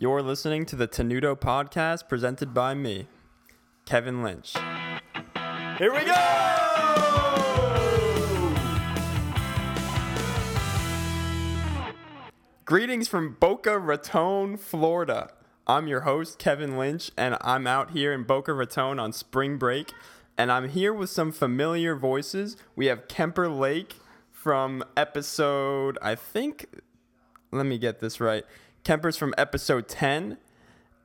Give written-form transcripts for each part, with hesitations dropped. You're listening to the Tenuto Podcast presented by me, Kevin Lynch. Here we go! Greetings from Boca Raton, Florida. I'm your host, Kevin Lynch, and I'm out here in Boca Raton on spring break, and I'm here with some familiar voices. We have Kemper Lake from episode, Kemper's from episode 10,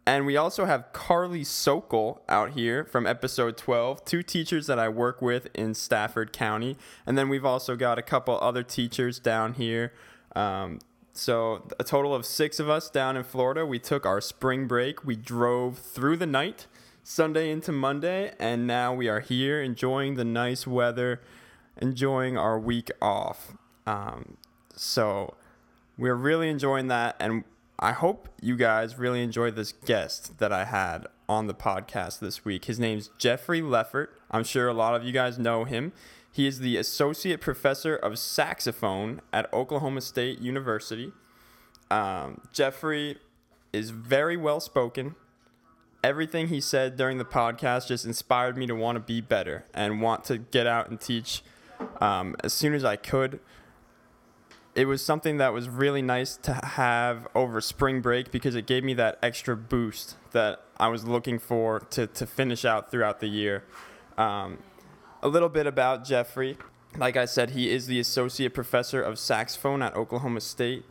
and we also have Carly Sokol out here from episode 12, two teachers that I work with in Stafford County, and then we've also got a couple other teachers down here, so a total of six of us down in Florida. We took our spring break, we drove through the night, Sunday into Monday, and now we are here enjoying the nice weather, enjoying our week off, so we're really enjoying that, and I hope you guys really enjoyed this guest that I had on the podcast this week. His name's Jeffrey Loeffert. I'm sure a lot of you guys know him. He is the Associate Professor of Saxophone at Oklahoma State University. Jeffrey is very well-spoken. Everything he said during the podcast just inspired me to want to be better and want to get out and teach as soon as I could. It was something that was really nice to have over spring break because it gave me that extra boost that I was looking for to finish out throughout the year. A little bit about Jeffrey. Like I said, he is the Associate Professor of Saxophone at Oklahoma State.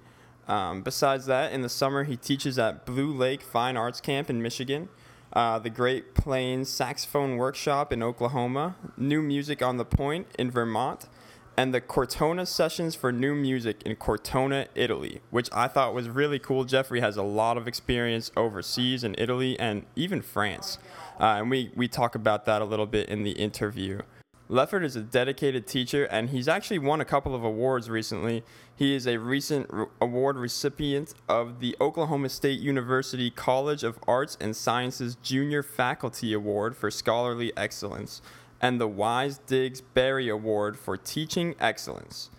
Besides that, in the summer, he teaches at Blue Lake Fine Arts Camp in Michigan, the Great Plains Saxophone Workshop in Oklahoma, New Music on the Point in Vermont, and the Cortona Sessions for New Music in Cortona, Italy, which I thought was really cool. Jeffrey has a lot of experience overseas in Italy and even France, and we talk about that a little bit in the interview. Loeffert is a dedicated teacher, and he's actually won a couple of awards recently. He is a recent award recipient of the Oklahoma State University College of Arts and Sciences Junior Faculty Award for Scholarly Excellence, and the Wise Diggs Berry Award for Teaching Excellence.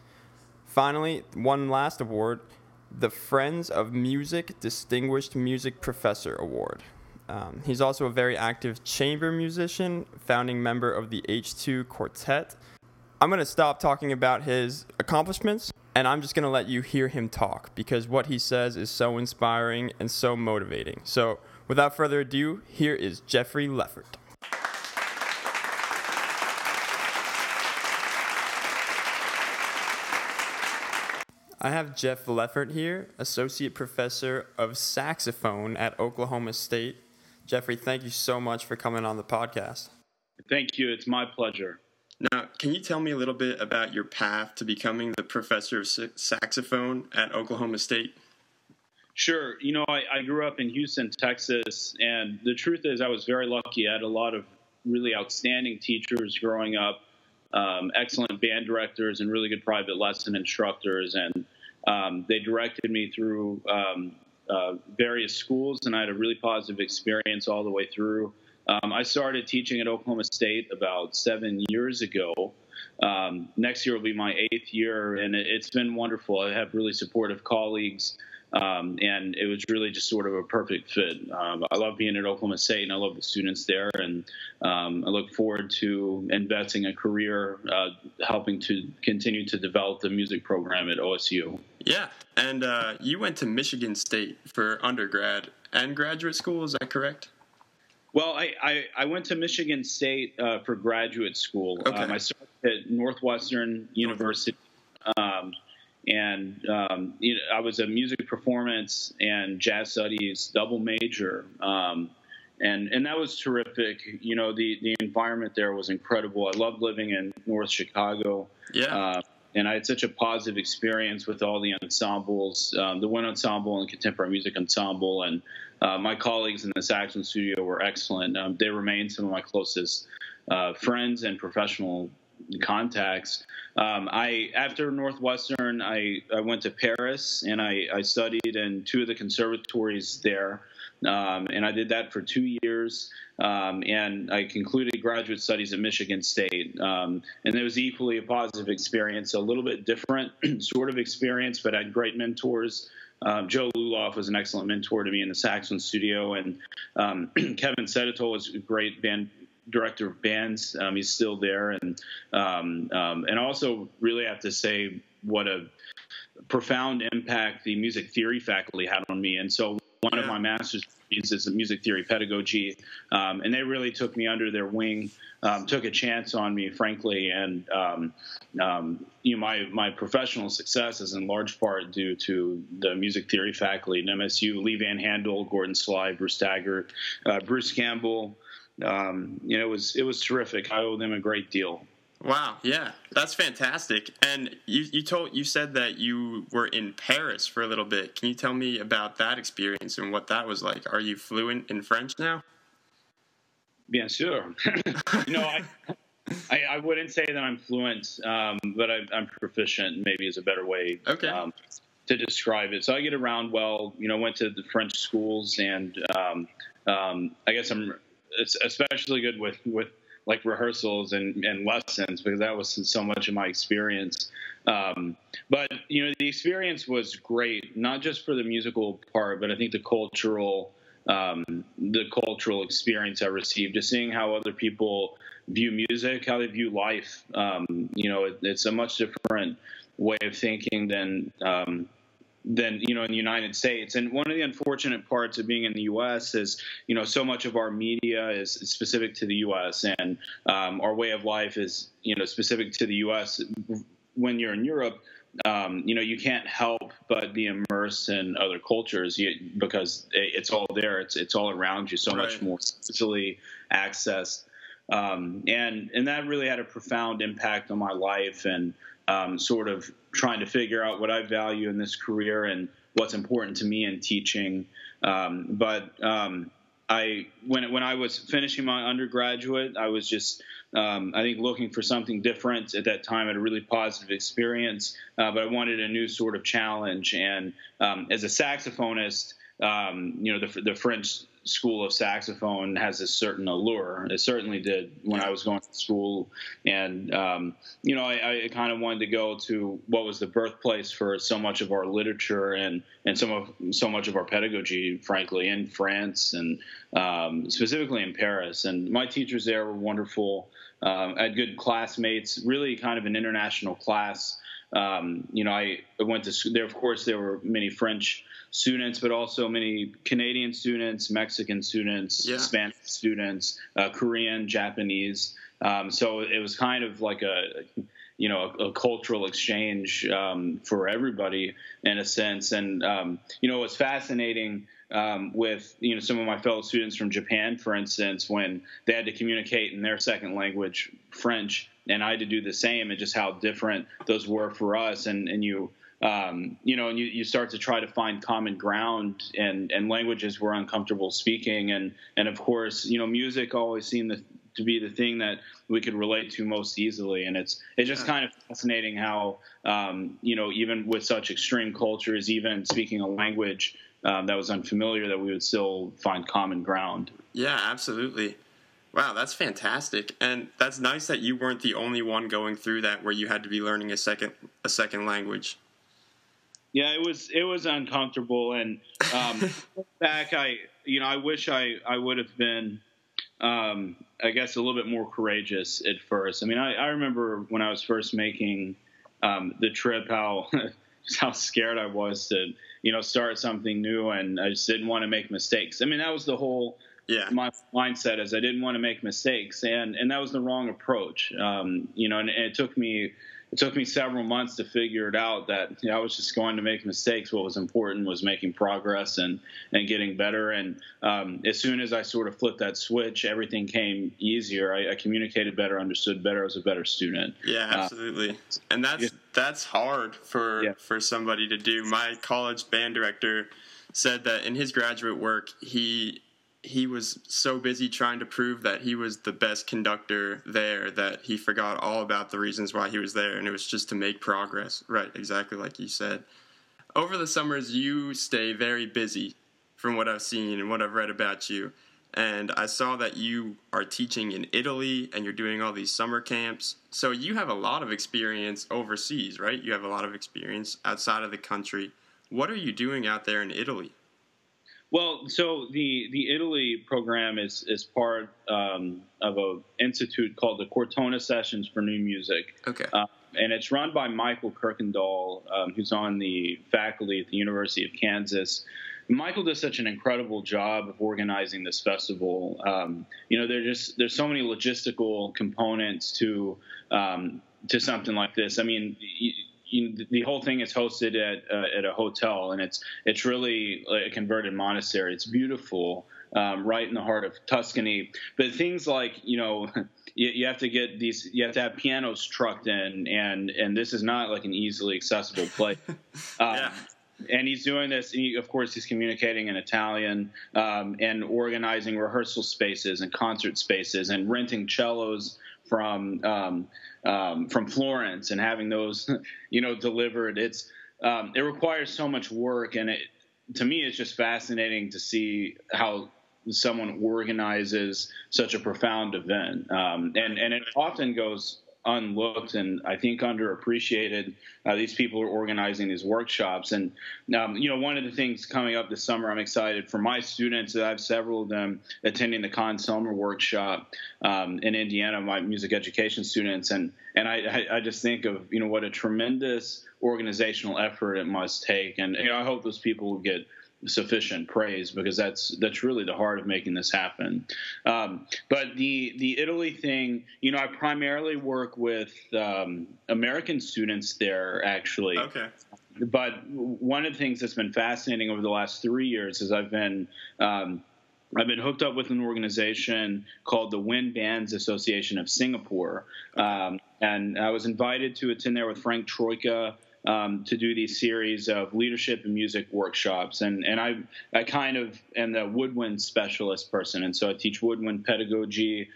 Finally, one last award, the Friends of Music Distinguished Music Professor Award. He's also a very active chamber musician, founding member of the H2 Quartet. I'm going to stop talking about his accomplishments, and I'm just going to let you hear him talk, because what he says is so inspiring and so motivating. So, without further ado, here is Jeffrey Loeffert. I have Jeff Loeffert here, Associate Professor of Saxophone at Oklahoma State. Jeffrey, thank you so much for coming on the podcast. Thank you. It's my pleasure. Now, can you tell me a little bit about your path to becoming the Professor of Saxophone at Oklahoma State? Sure. You know, I grew up in Houston, Texas, and the truth is I was very lucky. I had a lot of really outstanding teachers growing up, excellent band directors and really good private lesson instructors, and they directed me through various schools, and I had a really positive experience all the way through. I started teaching at Oklahoma State about 7 years ago. Next year will be my eighth year, and it's been wonderful. I have really supportive colleagues, and it was really just sort of a perfect fit. I love being at Oklahoma State, and I love the students there, and I look forward to investing a career helping to continue to develop the music program at OSU. Yeah, and you went to Michigan State for undergrad and graduate school, is that correct? Well, I went to Michigan State for graduate school. Okay. I started at Northwestern University, and you know, I was a music performance and jazz studies double major, and that was terrific. You know, the environment there was incredible. I loved living in North Chicago. Yeah. And I had such a positive experience with all the ensembles, the wind ensemble and the contemporary music ensemble. And my colleagues in the Saxon studio were excellent. They remain some of my closest friends and professional contacts. After Northwestern, I went to Paris, and I studied in two of the conservatories there. And I did that for 2 years, and I concluded graduate studies at Michigan State. And it was equally a positive experience, a little bit different sort of experience, but I had great mentors Joe Luloff was an excellent mentor to me in the saxophone studio, and Kevin Sedatol was a great band director of bands. He's still there, and also really have to say what a profound impact the music theory faculty had on me. And so one of my master's degrees is music theory pedagogy, and they really took me under their wing, took a chance on me, frankly, and you know, my professional success is in large part due to the music theory faculty at MSU: Lee Van Handel, Gordon Sly, Bruce Dagger, Bruce Campbell. You know, it was terrific. I owe them a great deal. Wow, yeah, that's fantastic. And you said that you were in Paris for a little bit. Can you tell me about that experience and what that was like? Are you fluent in French now? Bien sûr. You know, I wouldn't say that I'm fluent, but I'm proficient. Maybe is a better way. Okay. To describe it. So I get around well. You know, went to the French schools, and I guess I'm. It's especially good with like rehearsals and lessons, because that was so much of my experience. But, you know, the experience was great, not just for the musical part, but I think the cultural experience I received, just seeing how other people view music, how they view life. You know, it's a much different way of thinking than you know, in the United States. And one of the unfortunate parts of being in the U.S. is, you know, so much of our media is specific to the U.S. and our way of life is, you know, specific to the U.S. When you're in Europe, you know, you can't help but be immersed in other cultures because it's all there. It's all around you, so right. Much more easily accessed. And that really had a profound impact on my life, and sort of trying to figure out what I value in this career and what's important to me in teaching. When I was finishing my undergraduate, I was just, I think, looking for something different at that time. I had a really positive experience, but I wanted a new sort of challenge. And as a saxophonist, you know, the French School of Saxophone has a certain allure. It certainly did when I was going to school. And, you know, I kind of wanted to go to what was the birthplace for so much of our literature and so much of our pedagogy, frankly, in France and specifically in Paris. And my teachers there were wonderful. I had good classmates, really kind of an international class. You know, I went to school there. Of course, there were many French students, but also many Canadian students, Mexican students, Spanish students, Korean, Japanese. So it was kind of like a cultural exchange for everybody in a sense. And, you know, it was fascinating with, you know, some of my fellow students from Japan, for instance, when they had to communicate in their second language, French, and I had to do the same, and just how different those were for us. And you, you know, and you start to try to find common ground and languages we're uncomfortable speaking. And of course, you know, music always seemed to be the thing that we could relate to most easily. And it's just kind of fascinating how, you know, even with such extreme cultures, even speaking a language that was unfamiliar, that we would still find common ground. Yeah, absolutely. Wow, that's fantastic. And that's nice that you weren't the only one going through that, where you had to be learning a second language. Yeah, it was uncomfortable. And back, I wish I would have been, I guess, a little bit more courageous at first. I mean, I remember when I was first making the trip, how scared I was to, you know, start something new, and I just didn't want to make mistakes. I mean, that was the whole. Yeah, my mindset is I didn't want to make mistakes, and that was the wrong approach. You know, and it took me several months to figure it out that, you know, I was just going to make mistakes. What was important was making progress and getting better. And as soon as I sort of flipped that switch, everything came easier. I communicated better, understood better, I was a better student. Yeah, absolutely. And that's hard for somebody to do. My college band director said that in his graduate work, he was so busy trying to prove that he was the best conductor there that he forgot all about the reasons why he was there, and it was just to make progress. Right, exactly like you said. Over the summers, you stay very busy from what I've seen and what I've read about you. And I saw that you are teaching in Italy and you're doing all these summer camps. So you have a lot of experience overseas, right? You have a lot of experience outside of the country. What are you doing out there in Italy? Well, so the Italy program is part of an institute called the Cortona Sessions for New Music. Okay. And it's run by Michael Kirkendall, who's on the faculty at the University of Kansas. Michael does such an incredible job of organizing this festival. There's so many logistical components to something like this. I mean, the whole thing is hosted at a hotel, and it's really a converted monastery. It's beautiful, right in the heart of Tuscany. But things like, you have to get these, you have to have pianos trucked in, and this is not like an easily accessible place. Yeah. And he's doing this, and of course, he's communicating in Italian, and organizing rehearsal spaces and concert spaces and renting cellos from Florence and having those, delivered. It's it requires so much work, and to me, it's just fascinating to see how someone organizes such a profound event, and it often goes unlooked and I think underappreciated. These people are organizing these workshops, and one of the things coming up this summer, I'm excited for my students. I have several of them attending the Con Selmer workshop in Indiana, my music education students, and I just think of what a tremendous organizational effort it must take, and I hope those people will get sufficient praise, because that's really the heart of making this happen. But the Italy thing, I primarily work with American students there, actually. Okay. But one of the things that's been fascinating over the last 3 years is I've been hooked up with an organization called the Wind Bands Association of Singapore, and I was invited to attend there with Frank Troika, to do these series of leadership and music workshops. And I kind of am the woodwind specialist person. And so I teach woodwind pedagogy,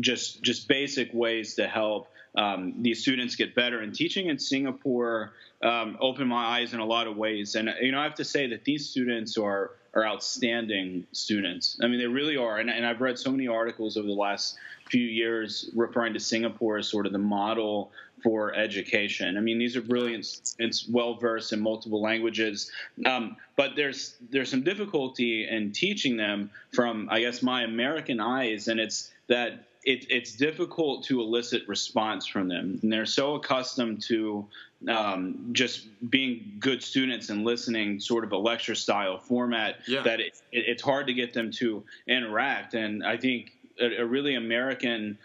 just basic ways to help these students get better. And teaching in Singapore opened my eyes in a lot of ways. And, I have to say that these students are outstanding students. I mean, they really are. And I've read so many articles over the last few years referring to Singapore as sort of the model for education. I mean, these are brilliant. It's well-versed in multiple languages, but there's some difficulty in teaching them from, I guess, my American eyes, and it's that it's difficult to elicit response from them. And they're so accustomed to just being good students and listening, sort of a lecture-style format, that it's hard to get them to interact. And I think a really American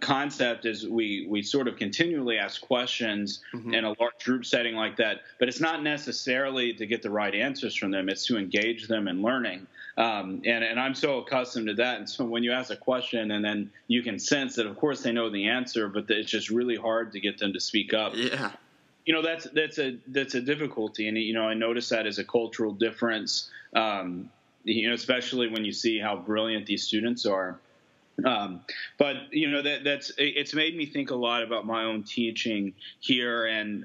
concept is we sort of continually ask questions in a large group setting like that, but it's not necessarily to get the right answers from them. It's to engage them in learning. And I'm so accustomed to that. And so when you ask a question, and then you can sense that, of course, they know the answer, but it's just really hard to get them to speak up. Yeah. That's a difficulty. And, I noticed that as a cultural difference, especially when you see how brilliant these students are. But it's made me think a lot about my own teaching here, and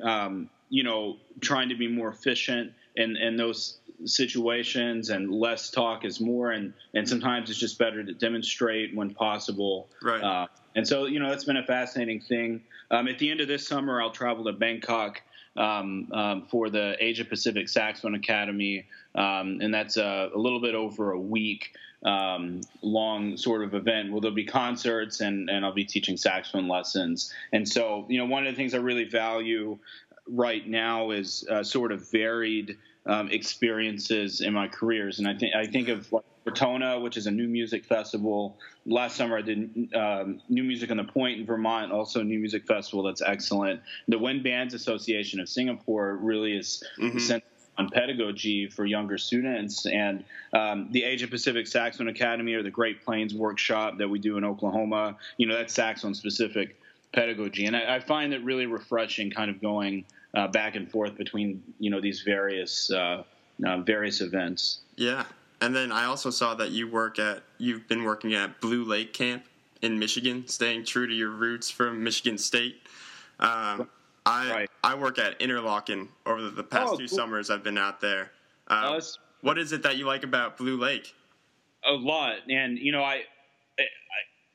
trying to be more efficient in those situations, and less talk is more, and sometimes it's just better to demonstrate when possible. Right. And so that's been a fascinating thing. At the end of this summer, I'll travel to Bangkok for the Asia Pacific Saxophone Academy, and that's a little bit over a week long sort of event. Well, there'll be concerts, and I'll be teaching saxophone lessons. And so, one of the things I really value right now is sort of varied experiences in my careers. And I think of Cortona, which is a new music festival. Last summer I did New Music on the Point in Vermont, also a new music festival that's excellent. The Wind Bands Association of Singapore really is centered on pedagogy for younger students, and the Asia Pacific Saxophone Academy, or the Great Plains workshop that we do in Oklahoma, that's saxophone specific pedagogy. And I find that really refreshing, kind of going back and forth between these various events. Yeah, and then I also saw that you've been working at Blue Lake Camp in Michigan, staying true to your roots from Michigan State. Right. I work at Interlochen over the past two summers. I've been out there. What is it that you like about Blue Lake? A lot, and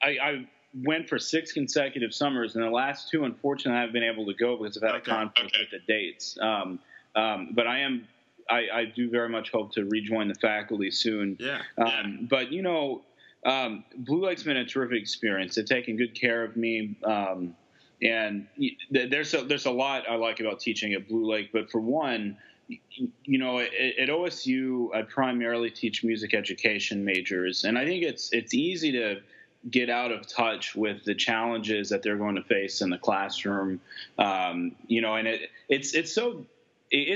I went for 6 consecutive summers, and the last 2, unfortunately, I haven't been able to go because I've had a conflict with the dates. But I do very much hope to rejoin the faculty soon. But, you know, Blue Lake's been a terrific experience. They've taken good care of me. And there's a lot I like about teaching at Blue Lake. But for one, you know, at OSU, I primarily teach music education majors. And I think it's easy to get out of touch with the challenges that they're going to face in the classroom. You know, and it's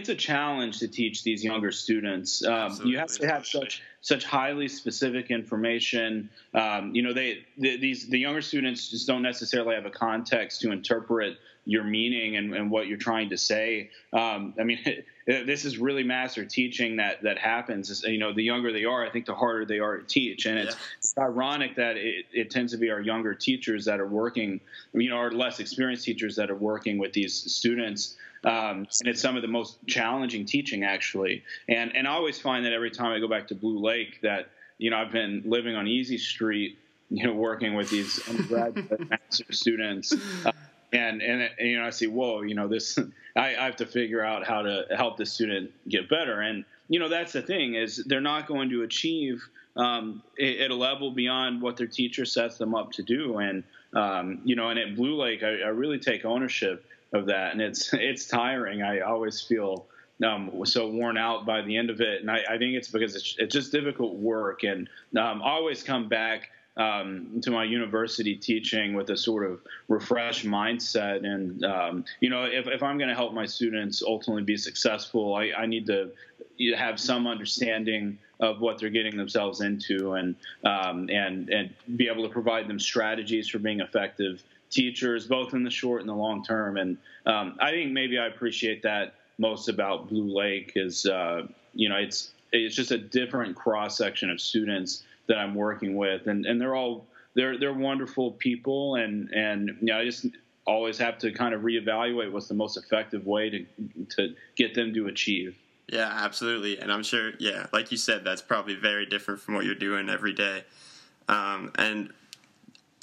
a challenge to teach these younger students. You have to have such highly specific information. You know, the younger students just don't necessarily have a context to interpret your meaning and what you're trying to say. I mean, this is really master teaching that happens. You know, the younger they are, I think the harder they are to teach. And it's ironic that it tends to be our younger teachers that are working, you know, our less experienced teachers that are working with these students. And it's some of the most challenging teaching, actually. And I always find that every time I go back to Blue Lake that, you know, I've been living on Easy Street, you know, working with these undergraduate master students. And you know, I see, whoa, you know, this I have to figure out how to help the student get better. And, you know, that's the thing is they're not going to achieve at a level beyond what their teacher sets them up to do. And, you know, and at Blue Lake, I really take ownership of that, and it's tiring. I always feel so worn out by the end of it, and I think it's because it's just difficult work. And I always come back to my university teaching with a sort of refreshed mindset. And you know, if I'm going to help my students ultimately be successful, I need to have some understanding of what they're getting themselves into, and be able to provide them strategies for being effective teachers, both in the short and the long term. And I think maybe I appreciate that most about Blue Lake is, you know, it's just a different cross section of students that I'm working with, and they're wonderful people, and you know, I just always have to kind of reevaluate what's the most effective way to get them to achieve. Yeah, absolutely, and I'm sure, yeah, like you said, that's probably very different from what you're doing every day, and.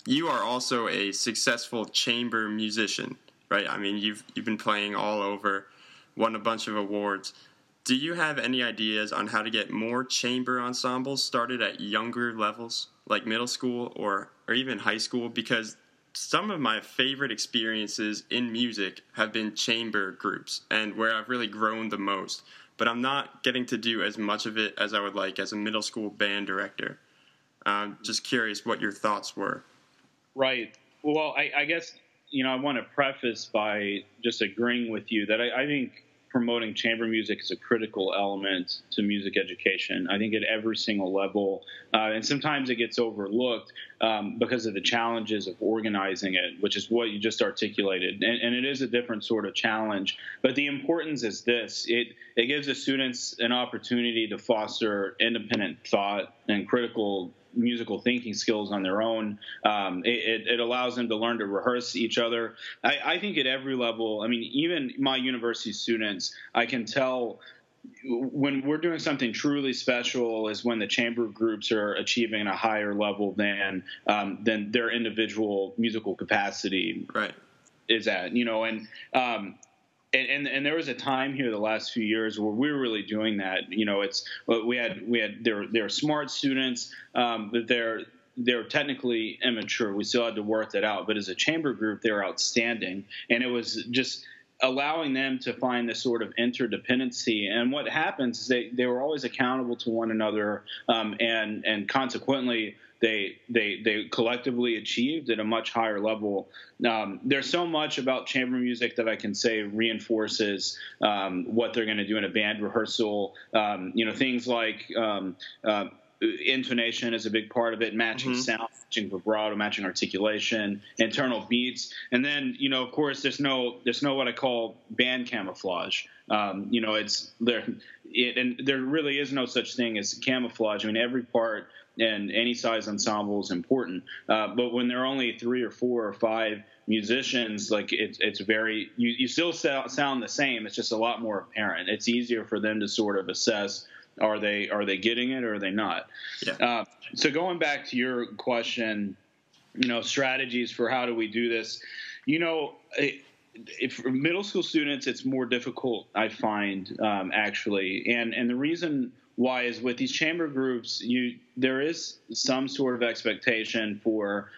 You are also a successful chamber musician, right? I mean, you've been playing all over, won a bunch of awards. Do you have any ideas on how to get more chamber ensembles started at younger levels, like middle school or even high school? Because some of my favorite experiences in music have been chamber groups and where I've really grown the most. But I'm not getting to do as much of it as I would like as a middle school band director. I'm just curious what your thoughts were. Right. Well, I guess, you know, I want to preface by just agreeing with you that I think promoting chamber music is a critical element to music education. I think at every single level, and sometimes it gets overlooked because of the challenges of organizing it, which is what you just articulated. And it is a different sort of challenge. But the importance is this. It gives the students an opportunity to foster independent thought and critical musical thinking skills on their own. It allows them to learn to rehearse each other. I think at every level, I mean, even my university students, I can tell when we're doing something truly special is when the chamber groups are achieving a higher level than their individual musical capacity is at, you know, And there was a time here the last few years where we were really doing that. You know, we had they're smart students, but they're technically immature. We still had to work that out. But as a chamber group, they were outstanding, and it was just allowing them to find this sort of interdependency. And what happens is they were always accountable to one another, and consequently. They collectively achieved at a much higher level. There's so much about chamber music that I can say reinforces what they're going to do in a band rehearsal. You know, things like intonation is a big part of it, matching sound, matching vibrato, matching articulation, internal beats. And then, you know, of course, there's no what I call band camouflage. You know, there really is no such thing as camouflage. I mean, every part and any size ensemble is important. But when there are only 3 or 4 or 5 musicians, like it's very, you still sound the same. It's just a lot more apparent. It's easier for them to sort of assess, are they getting it or are they not? So going back to your question, strategies for how do we do this. For middle school students, it's more difficult, I find, actually. And the reason why is with these chamber groups, there is some sort of expectation for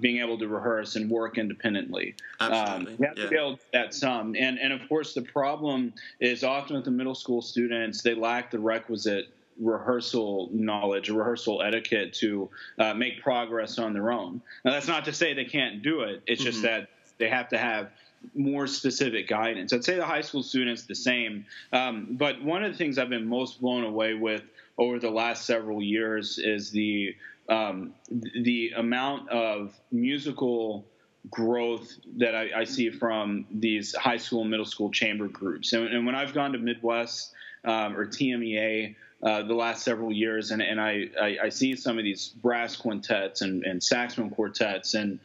being able to rehearse and work independently. Absolutely. You have to be able to do that some. And of course, the problem is often with the middle school students, they lack the requisite rehearsal knowledge, rehearsal etiquette to make progress on their own. Now, that's not to say they can't do it. It's just that they have to have more specific guidance. I'd say the high school students the same. But one of the things I've been most blown away with over the last several years is the amount of musical growth that I see from these high school and middle school chamber groups. And when I've gone to Midwest or TMEA the last several years, and I see some of these brass quintets and saxophone quartets, and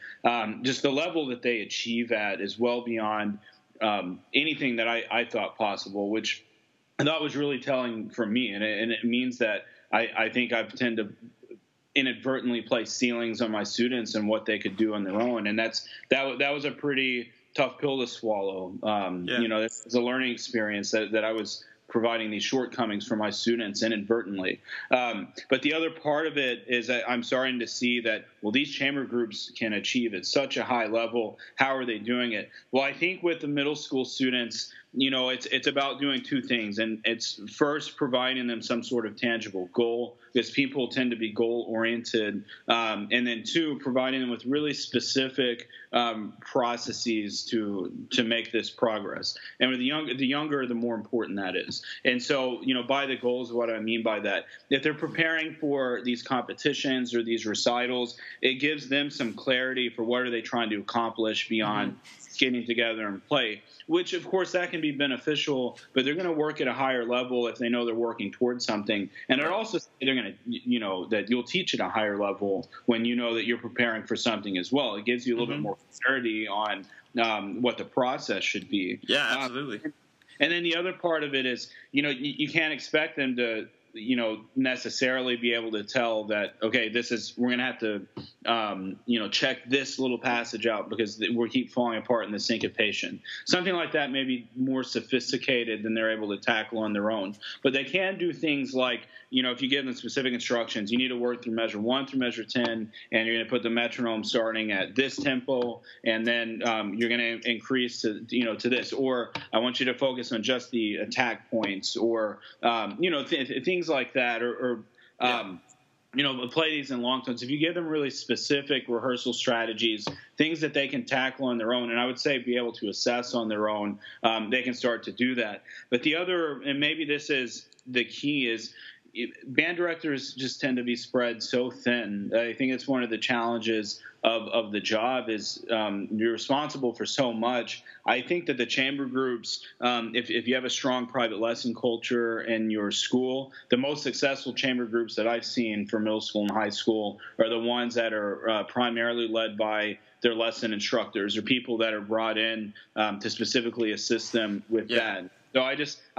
just the level that they achieve at is well beyond anything that I thought possible, which I thought was really telling for me. And it means that I think I tend to inadvertently place ceilings on my students and what they could do on their own. And that was a pretty tough pill to swallow. It's a learning experience that I was providing these shortcomings for my students inadvertently. But the other part of it is that I'm starting to see that, well, these chamber groups can achieve at such a high level. How are they doing it? Well, I think with the middle school students, it's about doing two things. And it's first providing them some sort of tangible goal, because people tend to be goal-oriented. And then two, providing them with really specific processes to make this progress. And with the younger, the more important that is. And so, by the goals, what I mean by that, if they're preparing for these competitions or these recitals, it gives them some clarity for what are they trying to accomplish beyond getting together and play, which, of course, that can be beneficial, but they're going to work at a higher level if they know they're working towards something. And it also they're going to, that you'll teach at a higher level when you know that you're preparing for something as well. It gives you a little bit more clarity on what the process should be. Yeah, absolutely. And then the other part of it is, you can't expect them to, necessarily be able to tell that, okay, we're going to have to, check this little passage out because we'll keep falling apart in the syncopation. Something like that may be more sophisticated than they're able to tackle on their own. But they can do things like, if you give them specific instructions, you need to work through measure 1 through measure 10, and you're going to put the metronome starting at this tempo, and then you're going to increase to, to this. Or I want you to focus on just the attack points or, things like that, play these in long tones. If you give them really specific rehearsal strategies, things that they can tackle on their own, and I would say be able to assess on their own, they can start to do that. But the other, and maybe this is the key, is band directors just tend to be spread so thin. I think it's one of the challenges of the job is you're responsible for so much. I think that the chamber groups, if you have a strong private lesson culture in your school, the most successful chamber groups that I've seen for middle school and high school are the ones that are primarily led by their lesson instructors or people that are brought in to specifically assist them with that. So I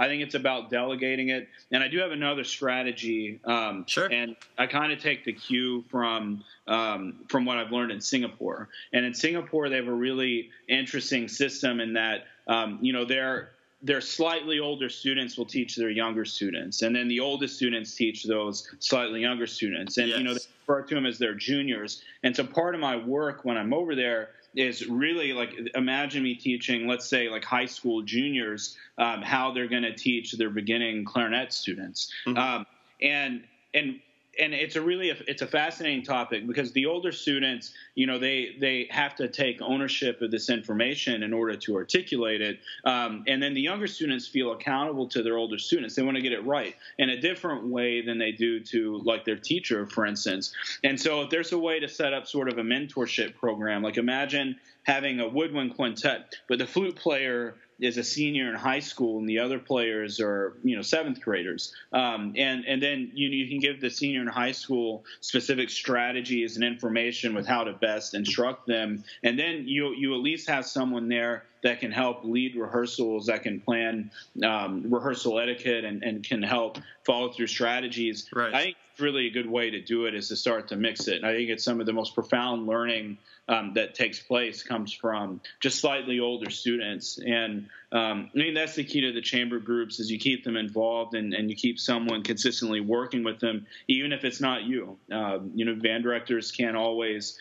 think it's about delegating it. And I do have another strategy. Sure. And I kind of take the cue from what I've learned in Singapore. And in Singapore, they have a really interesting system in that, their slightly older students will teach their younger students. And then the oldest students teach those slightly younger students. And, they refer to them as their juniors. And so part of my work when I'm over there is really like, imagine me teaching, let's say, like high school juniors, how they're going to teach their beginning clarinet students. And it's a fascinating topic because the older students, they have to take ownership of this information in order to articulate it. And then the younger students feel accountable to their older students. They want to get it right in a different way than they do to like their teacher, for instance. And so if there's a way to set up sort of a mentorship program, like imagine having a woodwind quintet, but the flute player is a senior in high school and the other players are, seventh graders. And then you can give the senior in high school specific strategies and information with how to best instruct them. And then you at least have someone there that can help lead rehearsals, that can plan rehearsal etiquette, and can help follow through strategies. Right. I think really a good way to do it is to start to mix it. And I think it's some of the most profound learning that takes place comes from just slightly older students. And I mean, that's the key to the chamber groups, is you keep them involved and you keep someone consistently working with them, even if it's not you. Band directors can't always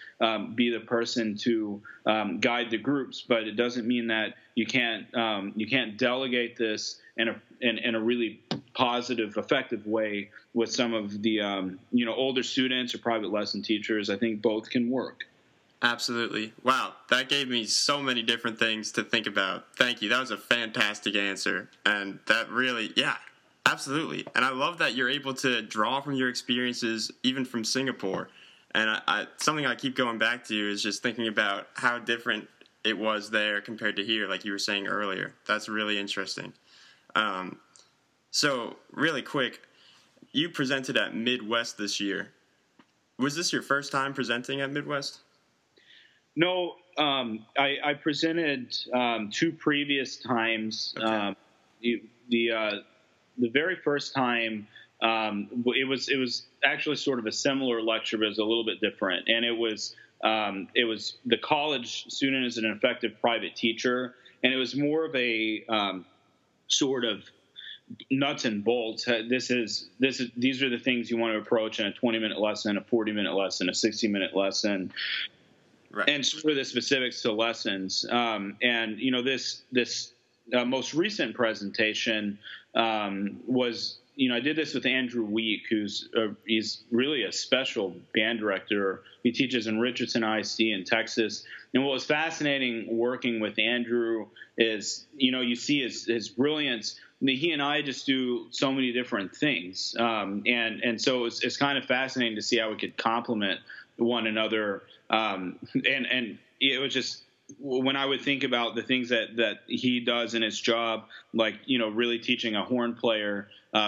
be the person to guide the groups, but it doesn't mean that you can't delegate this in a really positive, effective way with some of the older students or private lesson teachers. I think both can work. Absolutely. Wow, that gave me so many different things to think about. Thank you. That was a fantastic answer. And that really, yeah, absolutely. And I love that you're able to draw from your experiences, even from Singapore. And something I keep going back to is just thinking about how different it was there compared to here, like you were saying earlier. That's really interesting. So really quick, you presented at Midwest this year. Was this your first time presenting at Midwest? No, I presented two previous times. Okay. The very first time, it was actually sort of a similar lecture, but it was a little bit different. And it was the college student is an effective private teacher, and it was more of a sort of nuts and bolts. These are the things you want to approach in a 20-minute lesson, a 40-minute lesson, a 60-minute lesson. Right. And for the specifics to lessons, and this most recent presentation was, I did this with Andrew Week, he's really a special band director. He teaches in Richardson ISD in Texas, and what was fascinating working with Andrew is, you see his brilliance. I mean, he and I just do so many different things, and so it's kind of fascinating to see how we could complement one another. And it was just, when I would think about the things that he does in his job, like, really teaching a horn player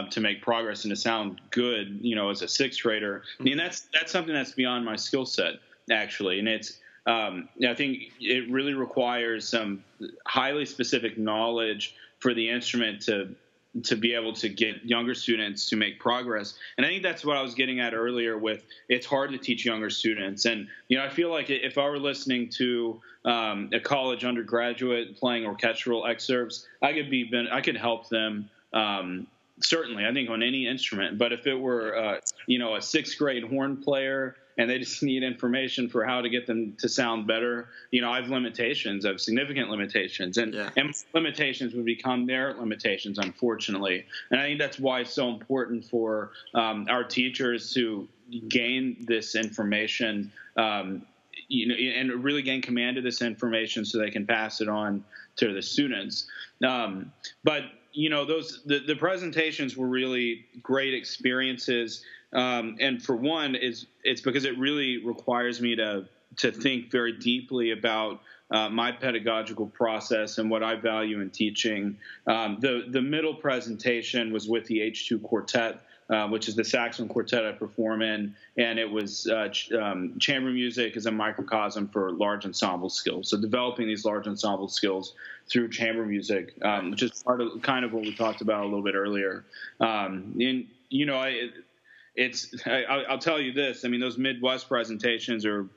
to make progress and to sound good, as a sixth grader, I mean, that's something that's beyond my skill set, actually. And it's, I think it really requires some highly specific knowledge for the instrument to be able to get younger students to make progress. And I think that's what I was getting at earlier with, it's hard to teach younger students. And, I feel like if I were listening to a college undergraduate playing orchestral excerpts, I could help them. Certainly, I think on any instrument, but if it were, a sixth grade horn player, and they just need information for how to get them to sound better. I have limitations. I have significant limitations. And limitations would become their limitations, unfortunately. And I think that's why it's so important for our teachers to gain this information, and really gain command of this information so they can pass it on to the students. But, the presentations were really great experiences. And for one, it's because it really requires me to think very deeply about my pedagogical process and what I value in teaching. The middle presentation was with the H2 Quartet, which is the saxophone quartet I perform in, and it was chamber music is a microcosm for large ensemble skills. So developing these large ensemble skills through chamber music, which is part of kind of what we talked about a little bit earlier. I'll tell you this. I mean, those Midwest presentations are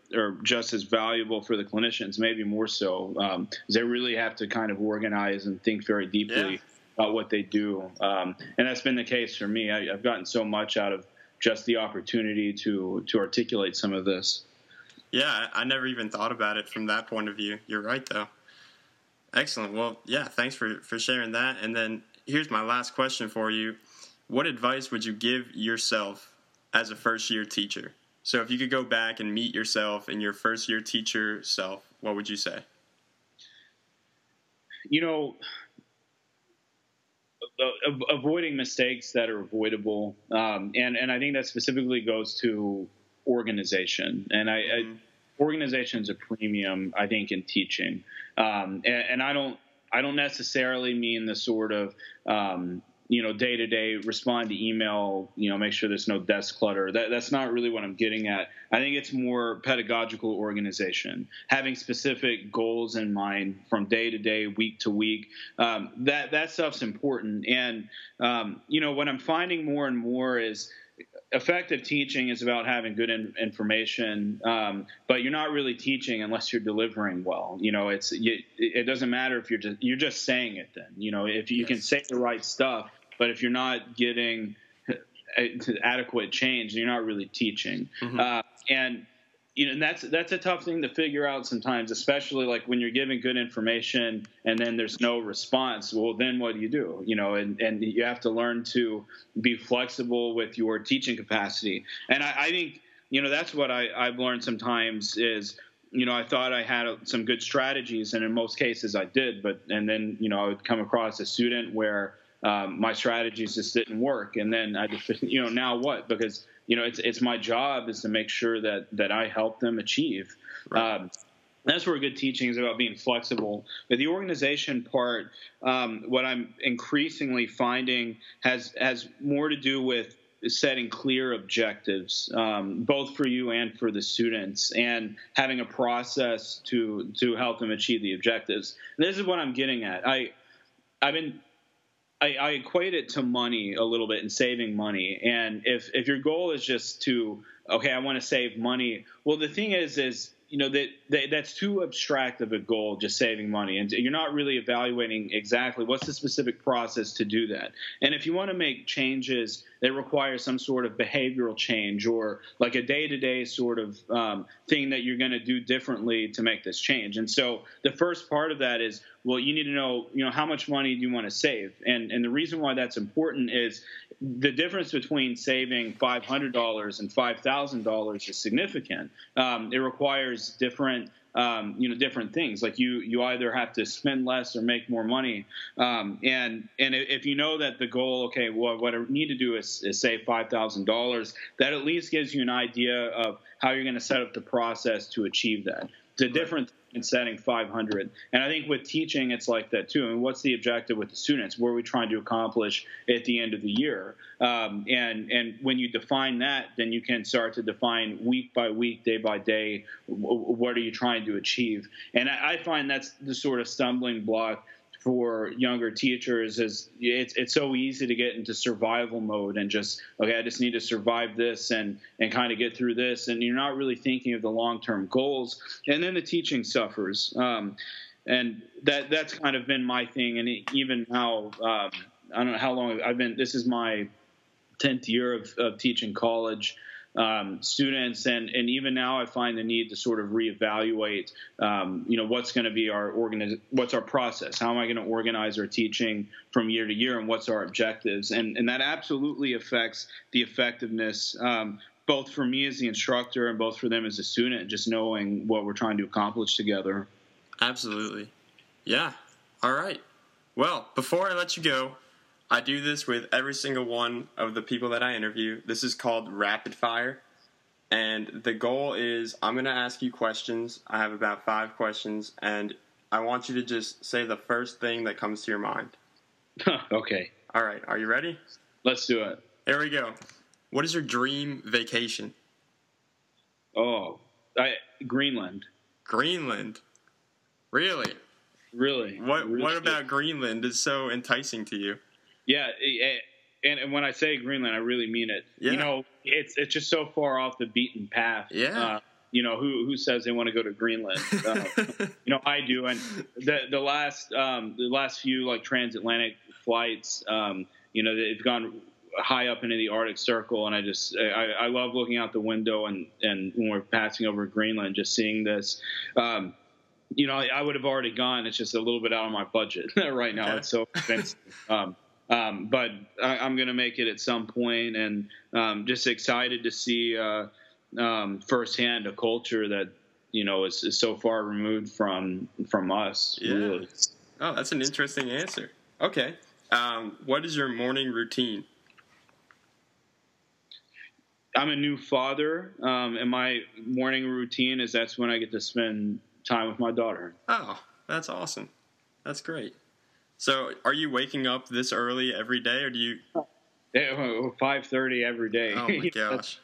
just as valuable for the clinicians, maybe more so. They really have to kind of organize and think very deeply about what they do. And that's been the case for me. I've gotten so much out of just the opportunity to articulate some of this. Yeah, I never even thought about it from that point of view. You're right, though. Excellent. Well, yeah, thanks for sharing that. And then here's my last question for you. What advice would you give yourself as a first-year teacher? So if you could go back and meet yourself and your first-year teacher self, what would you say? Avoiding mistakes that are avoidable, and I think that specifically goes to organization. And organization is a premium, I think, in teaching. And I don't necessarily mean the sort of you know, day to day, respond to email, you know, make sure there's no desk clutter. That's not really what I'm getting at. I think it's more pedagogical organization, having specific goals in mind from day to day, week to week. That stuff's important. And, you know, what I'm finding more and more is effective teaching is about having good information, but you're not really teaching unless you're delivering well. You know, it doesn't matter if you're just saying it then. You know, if you can say the right stuff, but if you're not getting adequate change, you're not really teaching. Mm-hmm. And that's a tough thing to figure out sometimes, especially like when you're giving good information and then there's no response. Well, then what do? You know, and you have to learn to be flexible with your teaching capacity. And I think, you know, that's what I've learned sometimes is, you know, I thought I had some good strategies, and in most cases I did. And then, you know, I would come across a student where my strategies just didn't work. And then I just, you know, now what? Because you know, it's my job is to make sure that I help them achieve. Right. That's where good teaching is about being flexible. But the organization part, what I'm increasingly finding has more to do with setting clear objectives, both for you and for the students, and having a process to help them achieve the objectives. And this is what I'm getting at. I equate it to money a little bit and saving money. And if your goal is just to, okay, I want to save money. Well, the thing is, you know, that's too abstract of a goal, just saving money. And you're not really evaluating exactly what's the specific process to do that. And if you want to make changes that require some sort of behavioral change or like a day-to-day sort of thing that you're going to do differently to make this change. And so the first part of that is, well, you need to know, you know, how much money do you want to save? And the reason why that's important is the difference between saving $500 and $5,000 is significant. It requires different things. Like you either have to spend less or make more money. And if you know that the goal, okay, well, what I need to do is save $5,000, that at least gives you an idea of how you're going to set up the process to achieve that. It's a different in setting 500. And I think with teaching, it's like that too. I mean, what's the objective with the students? What are we trying to accomplish at the end of the year? And when you define that, then you can start to define week by week, day by day, what are you trying to achieve? And I find that's the sort of stumbling block for younger teachers is it's so easy to get into survival mode and just, okay, I just need to survive this and kind of get through this. And you're not really thinking of the long-term goals. And then the teaching suffers. And that's kind of been my thing. And even now, I don't know how long I've been, this is my 10th year of teaching college students. And even now I find the need to sort of reevaluate, you know, what's going to be what's our process? How am I going to organize our teaching from year to year, and what's our objectives? And that absolutely affects the effectiveness, both for me as the instructor and both for them as a student, just knowing what we're trying to accomplish together. Absolutely. Yeah. All right. Well, before I let you go, I do this with every single one of the people that I interview. This is called rapid fire. And the goal is I'm going to ask you questions. I have about 5 questions. And I want you to just say the first thing that comes to your mind. Okay. All right. Are you ready? Let's do it. Here we go. What is your dream vacation? Oh, Greenland. Greenland. Really? Really. What about Greenland is so enticing to you? Yeah, and when I say Greenland, I really mean it. Yeah. You know, it's just so far off the beaten path. Yeah. You know, who says they want to go to Greenland? You know, I do. And the last few like transatlantic flights, you know, they've gone high up into the Arctic Circle, and I love looking out the window and when we're passing over Greenland, just seeing this. You know, I would have already gone. It's just a little bit out of my budget right now. Okay. It's so expensive. But I'm going to make it at some point, and just excited to see firsthand a culture that, you know, is so far removed from us. Yeah. Really. Oh, that's an interesting answer. Okay. What is your morning routine? I'm a new father, and my morning routine is that's when I get to spend time with my daughter. Oh, that's awesome. That's great. So are you waking up this early every day, or do you? 5:30 every day. Oh my gosh!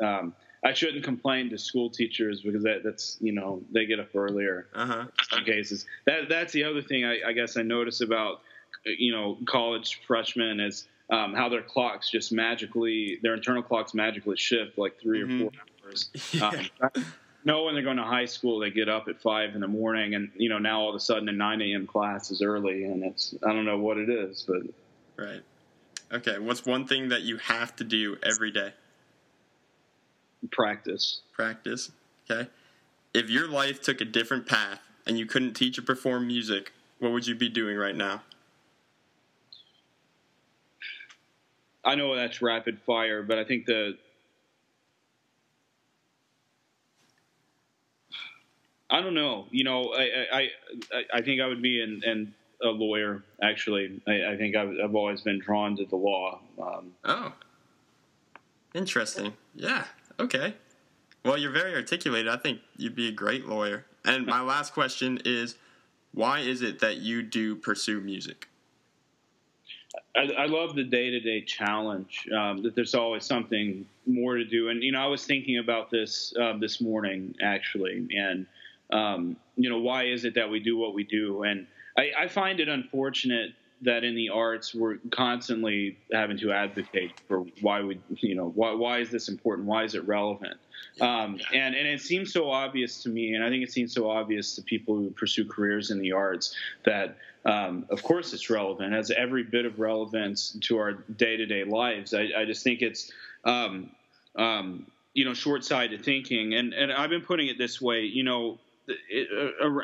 I shouldn't complain to school teachers because that's they get up earlier in some cases. That's the other thing I guess I notice about college freshmen is how their clocks just magically, their internal clocks magically shift like 3 or 4 hours. Yeah. No, when they're going to high school, they get up at 5 in the morning, and now all of a sudden a 9 a.m. class is early, and it's I don't know what it is, but right. Okay, what's one thing that you have to do every day? Practice. Okay. If your life took a different path and you couldn't teach or perform music, what would you be doing right now? I know that's rapid fire, but I think I don't know. I think I would be in a lawyer, actually. I think I've always been drawn to the law. Oh, interesting. Yeah. Okay. Well, you're very articulated. I think you'd be a great lawyer. And my last question is, why is it that you do pursue music? I love the day-to-day challenge, that there's always something more to do. And, I was thinking about this this morning, actually, and – why is it that we do what we do? And I find it unfortunate that in the arts we're constantly having to advocate for why is this important? Why is it relevant? And it seems so obvious to me, and I think it seems so obvious to people who pursue careers in the arts that, of course it's relevant. It has every bit of relevance to our day-to-day lives. I just think it's, short-sighted thinking. And I've been putting it this way,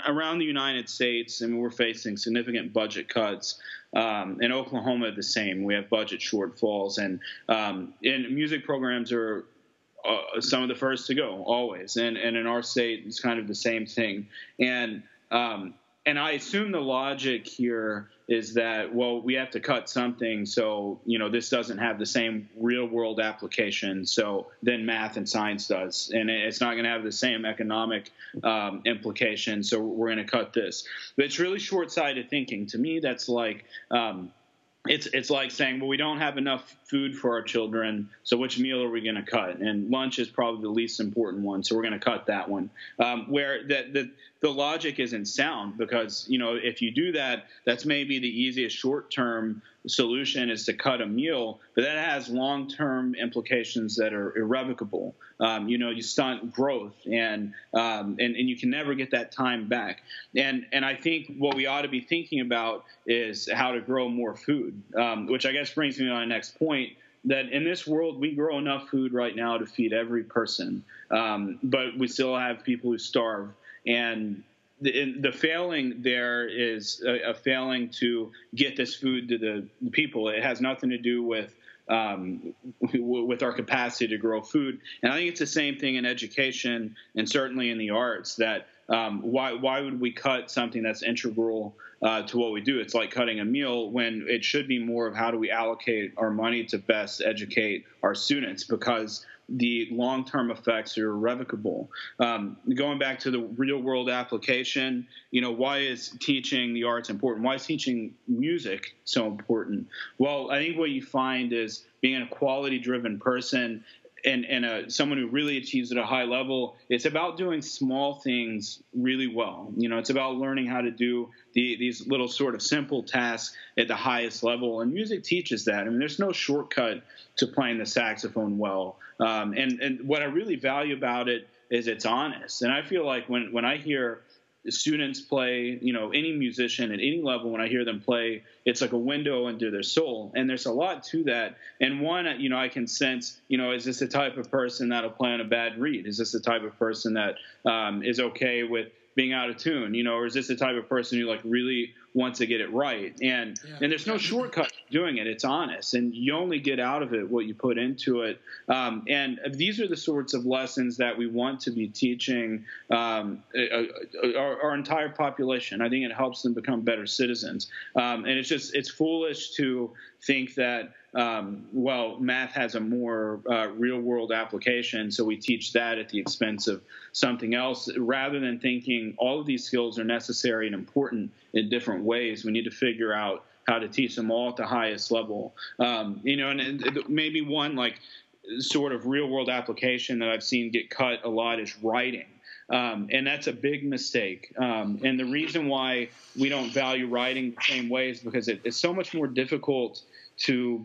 around the United States, I mean, we're facing significant budget cuts. In Oklahoma, the same. We have budget shortfalls, and music programs are some of the first to go, always. And in our state, it's kind of the same thing. And I assume the logic here is that, well, we have to cut something, so this doesn't have the same real-world application. So then math and science does, and it's not going to have the same economic implication. So we're going to cut this. But it's really short-sighted thinking. To me, that's like it's like saying, well, we don't have enough food for our children, so which meal are we going to cut? And lunch is probably the least important one, so we're going to cut that one. Where the logic isn't sound, because if you do that, that's maybe the easiest short-term solution is to cut a meal, but that has long-term implications that are irrevocable. You stunt growth, and you can never get that time back. And I think what we ought to be thinking about is how to grow more food, which I guess brings me to my next point. That in this world, we grow enough food right now to feed every person, but we still have people who starve. And the failing there is a failing to get this food to the people. It has nothing to do with our capacity to grow food. And I think it's the same thing in education and certainly in the arts, that why would we cut something that's integral to what we do? It's like cutting a meal when it should be more of how do we allocate our money to best educate our students, because the long-term effects are irrevocable. Going back to the real-world application, why is teaching the arts important? Why is teaching music so important? Well, I think what you find is being a quality-driven person and someone who really achieves at a high level, it's about doing small things really well. It's about learning how to do these little sort of simple tasks at the highest level, and music teaches that. I mean, there's no shortcut to playing the saxophone well. And what I really value about it is it's honest. And I feel like when I hear students play, any musician at any level, when I hear them play, it's like a window into their soul. And there's a lot to that. And one, I can sense, is this the type of person that'll play on a bad reed? Is this the type of person that is okay with being out of tune, or is this the type of person who really wants to get it right? And there's no shortcut to doing it. It's honest, and you only get out of it what you put into it. And these are the sorts of lessons that we want to be teaching our entire population. I think it helps them become better citizens. And it's foolish to think that well, math has a more real-world application, so we teach that at the expense of something else, rather than thinking all of these skills are necessary and important in different ways. We need to figure out how to teach them all at the highest level. And maybe one like sort of real-world application that I've seen get cut a lot is writing. And that's a big mistake. And the reason why we don't value writing the same way is because it's so much more difficult to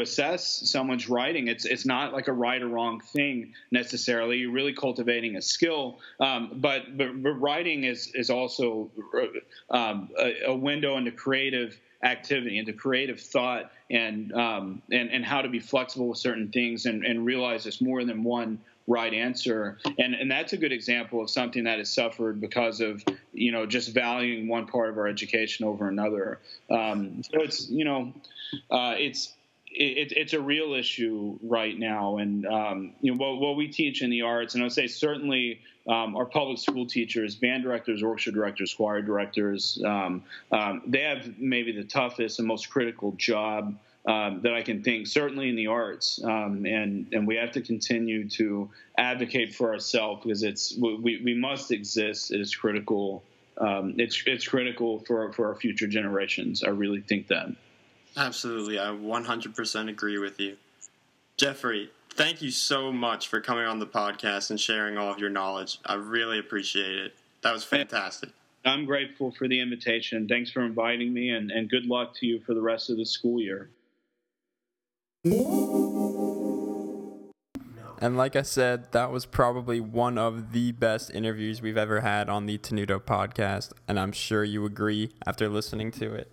assess someone's writing. It's not like a right or wrong thing necessarily. You're really cultivating a skill, but writing is also a window into creative activity, into creative thought, and how to be flexible with certain things and realize there's more than one right answer. And that's a good example of something that has suffered because of, just valuing one part of our education over another. So it's, it's a real issue right now. And, what we teach in the arts, and I would say certainly our public school teachers, band directors, orchestra directors, choir directors, they have maybe the toughest and most critical job that I can think, certainly in the arts, and we have to continue to advocate for ourselves because we must exist. It's critical. It's critical for our future generations. I really think that. Absolutely, I 100% agree with you, Jeffrey. Thank you so much for coming on the podcast and sharing all of your knowledge. I really appreciate it. That was fantastic. I'm grateful for the invitation. Thanks for inviting me, and good luck to you for the rest of the school year. And like I said, that was probably one of the best interviews we've ever had on the Tenuto podcast, and I'm sure you agree after listening to it.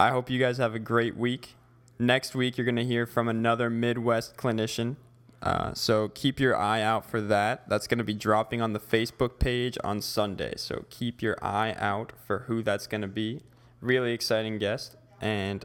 I hope you guys have a great week. Next week, you're going to hear from another Midwest clinician, so keep your eye out for that. That's going to be dropping on the Facebook page on Sunday, so keep your eye out for who that's going to be. Really exciting guest, and